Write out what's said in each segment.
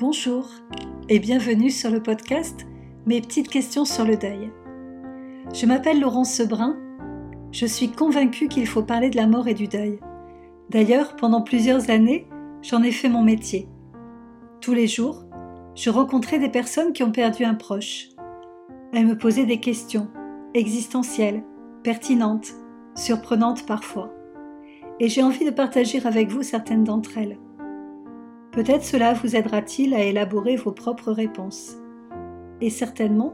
Bonjour et bienvenue sur le podcast « Mes petites questions sur le deuil ». Je m'appelle Laurence Sebrun, je suis convaincue qu'il faut parler de la mort et du deuil. D'ailleurs, pendant plusieurs années, j'en ai fait mon métier. Tous les jours, je rencontrais des personnes qui ont perdu un proche. Elles me posaient des questions existentielles, pertinentes, surprenantes parfois. Et j'ai envie de partager avec vous certaines d'entre elles. Peut-être cela vous aidera-t-il à élaborer vos propres réponses. Et certainement,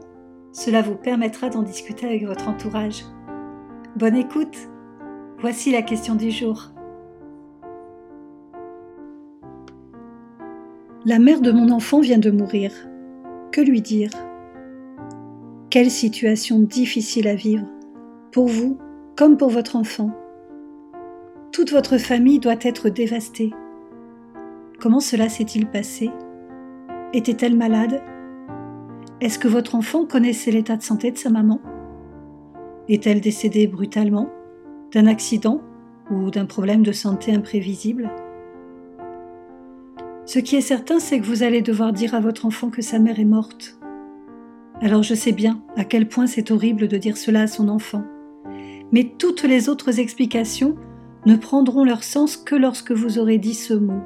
cela vous permettra d'en discuter avec votre entourage. Bonne écoute! Voici la question du jour. La mère de mon enfant vient de mourir. Que lui dire ? Quelle situation difficile à vivre, pour vous comme pour votre enfant. Toute votre famille doit être dévastée. Comment cela s'est-il passé ? Était-elle malade ? Est-ce que votre enfant connaissait l'état de santé de sa maman ? Est-elle décédée brutalement, d'un accident ou d'un problème de santé imprévisible ? Ce qui est certain, c'est que vous allez devoir dire à votre enfant que sa mère est morte. Alors je sais bien à quel point c'est horrible de dire cela à son enfant, mais toutes les autres explications ne prendront leur sens que lorsque vous aurez dit ce mot.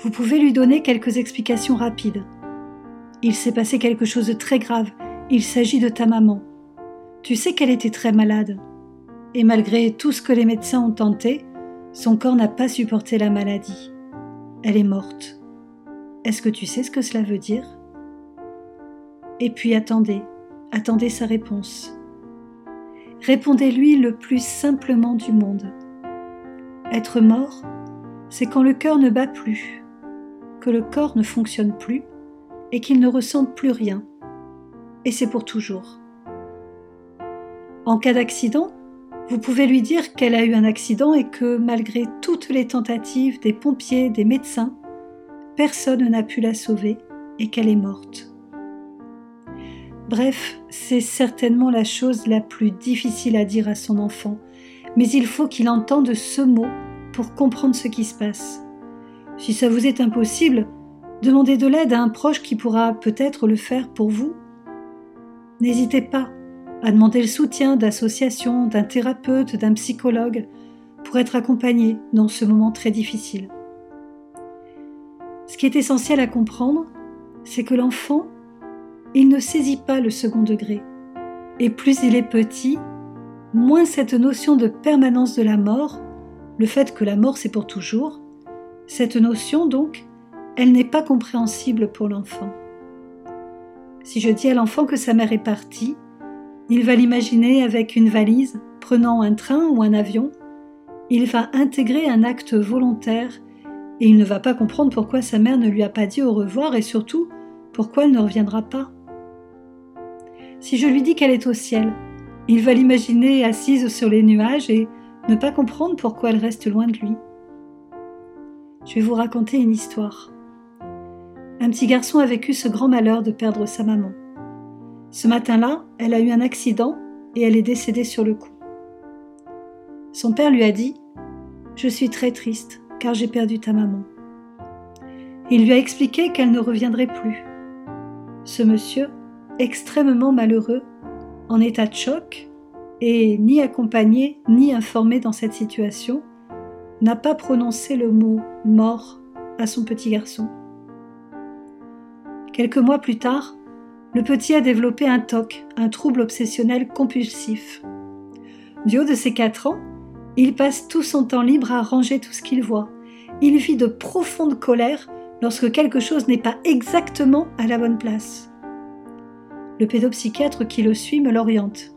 Vous pouvez lui donner quelques explications rapides. Il s'est passé quelque chose de très grave, il s'agit de ta maman. Tu sais qu'elle était très malade. Et malgré tout ce que les médecins ont tenté, son corps n'a pas supporté la maladie. Elle est morte. Est-ce que tu sais ce que cela veut dire ? Et puis attendez sa réponse. Répondez-lui le plus simplement du monde. Être mort, c'est quand le cœur ne bat plus, que le corps ne fonctionne plus et qu'il ne ressent plus rien. Et c'est pour toujours. En cas d'accident, vous pouvez lui dire qu'elle a eu un accident et que malgré toutes les tentatives des pompiers, des médecins, personne n'a pu la sauver et qu'elle est morte. Bref, c'est certainement la chose la plus difficile à dire à son enfant, mais il faut qu'il entende ce mot pour comprendre ce qui se passe. Si ça vous est impossible, demandez de l'aide à un proche qui pourra peut-être le faire pour vous. N'hésitez pas à demander le soutien d'associations, d'un thérapeute, d'un psychologue pour être accompagné dans ce moment très difficile. Ce qui est essentiel à comprendre, c'est que l'enfant, il ne saisit pas le second degré. Et plus il est petit, moins cette notion de permanence de la mort, le fait que la mort c'est pour toujours, cette notion donc, elle n'est pas compréhensible pour l'enfant. Si je dis à l'enfant que sa mère est partie, il va l'imaginer avec une valise, prenant un train ou un avion. Il va intégrer un acte volontaire et il ne va pas comprendre pourquoi sa mère ne lui a pas dit au revoir et surtout, pourquoi elle ne reviendra pas. Si je lui dis qu'elle est au ciel, il va l'imaginer assise sur les nuages et ne pas comprendre pourquoi elle reste loin de lui. Je vais vous raconter une histoire. Un petit garçon a vécu ce grand malheur de perdre sa maman. Ce matin-là, elle a eu un accident et elle est décédée sur le coup. Son père lui a dit « Je suis très triste car j'ai perdu ta maman ». Il lui a expliqué qu'elle ne reviendrait plus. Ce monsieur, extrêmement malheureux, en état de choc et ni accompagné ni informé dans cette situation, n'a pas prononcé le mot « mort » à son petit garçon. Quelques mois plus tard, le petit a développé un TOC, un trouble obsessionnel compulsif. Du haut de ses 4 ans, il passe tout son temps libre à ranger tout ce qu'il voit. Il vit de profonde colère lorsque quelque chose n'est pas exactement à la bonne place. Le pédopsychiatre qui le suit me l'oriente.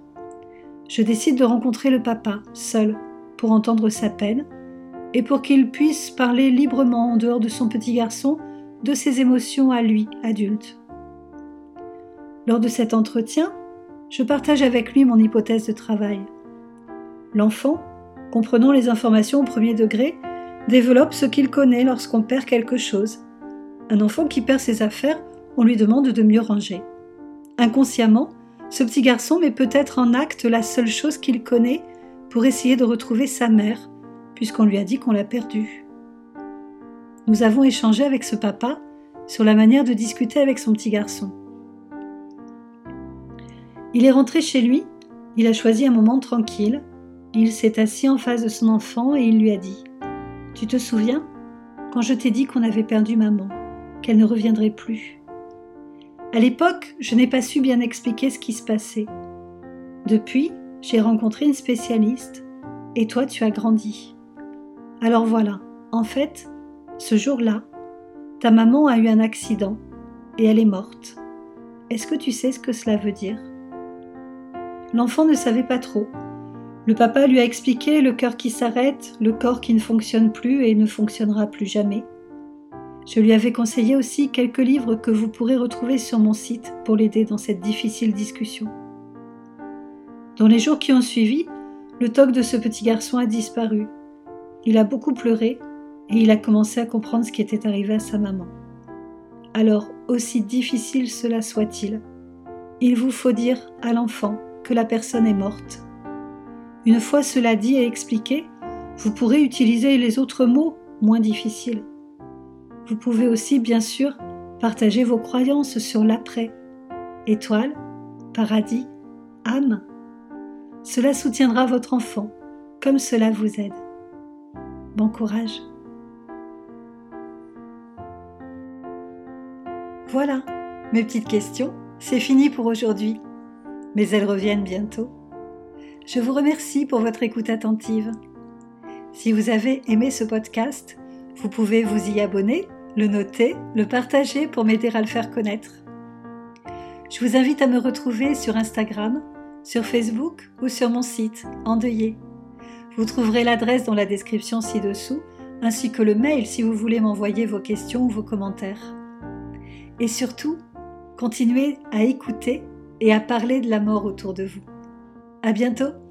Je décide de rencontrer le papa, seul, pour entendre sa peine et pour qu'il puisse parler librement en dehors de son petit garçon de ses émotions à lui, adulte. Lors de cet entretien, je partage avec lui mon hypothèse de travail. L'enfant, comprenant les informations au premier degré, développe ce qu'il connaît lorsqu'on perd quelque chose. Un enfant qui perd ses affaires, on lui demande de mieux ranger. Inconsciemment, ce petit garçon met peut-être en acte la seule chose qu'il connaît pour essayer de retrouver sa mère, puisqu'on lui a dit qu'on l'a perdue. Nous avons échangé avec ce papa sur la manière de discuter avec son petit garçon. Il est rentré chez lui, il a choisi un moment tranquille, il s'est assis en face de son enfant et il lui a dit « Tu te souviens quand je t'ai dit qu'on avait perdu maman, qu'elle ne reviendrait plus ?» À l'époque, je n'ai pas su bien expliquer ce qui se passait. Depuis, j'ai rencontré une spécialiste et toi, tu as grandi. Alors voilà, en fait, ce jour-là, ta maman a eu un accident et elle est morte. Est-ce que tu sais ce que cela veut dire ? L'enfant ne savait pas trop. Le papa lui a expliqué le cœur qui s'arrête, le corps qui ne fonctionne plus et ne fonctionnera plus jamais. Je lui avais conseillé aussi quelques livres que vous pourrez retrouver sur mon site pour l'aider dans cette difficile discussion. Dans les jours qui ont suivi, le toc de ce petit garçon a disparu. Il a beaucoup pleuré et il a commencé à comprendre ce qui était arrivé à sa maman. Alors, aussi difficile cela soit-il, il vous faut dire à l'enfant que la personne est morte. Une fois cela dit et expliqué, vous pourrez utiliser les autres mots moins difficiles. Vous pouvez aussi, bien sûr, partager vos croyances sur l'après. Étoile, paradis, âme. Cela soutiendra votre enfant, comme cela vous aide. Bon courage. Voilà, mes petites questions, c'est fini pour aujourd'hui. Mais elles reviennent bientôt. Je vous remercie pour votre écoute attentive. Si vous avez aimé ce podcast, vous pouvez vous y abonner, le noter, le partager pour m'aider à le faire connaître. Je vous invite à me retrouver sur Instagram, sur Facebook ou sur mon site Endeuillé. Vous trouverez l'adresse dans la description ci-dessous, ainsi que le mail si vous voulez m'envoyer vos questions ou vos commentaires. Et surtout, continuez à écouter et à parler de la mort autour de vous. À bientôt!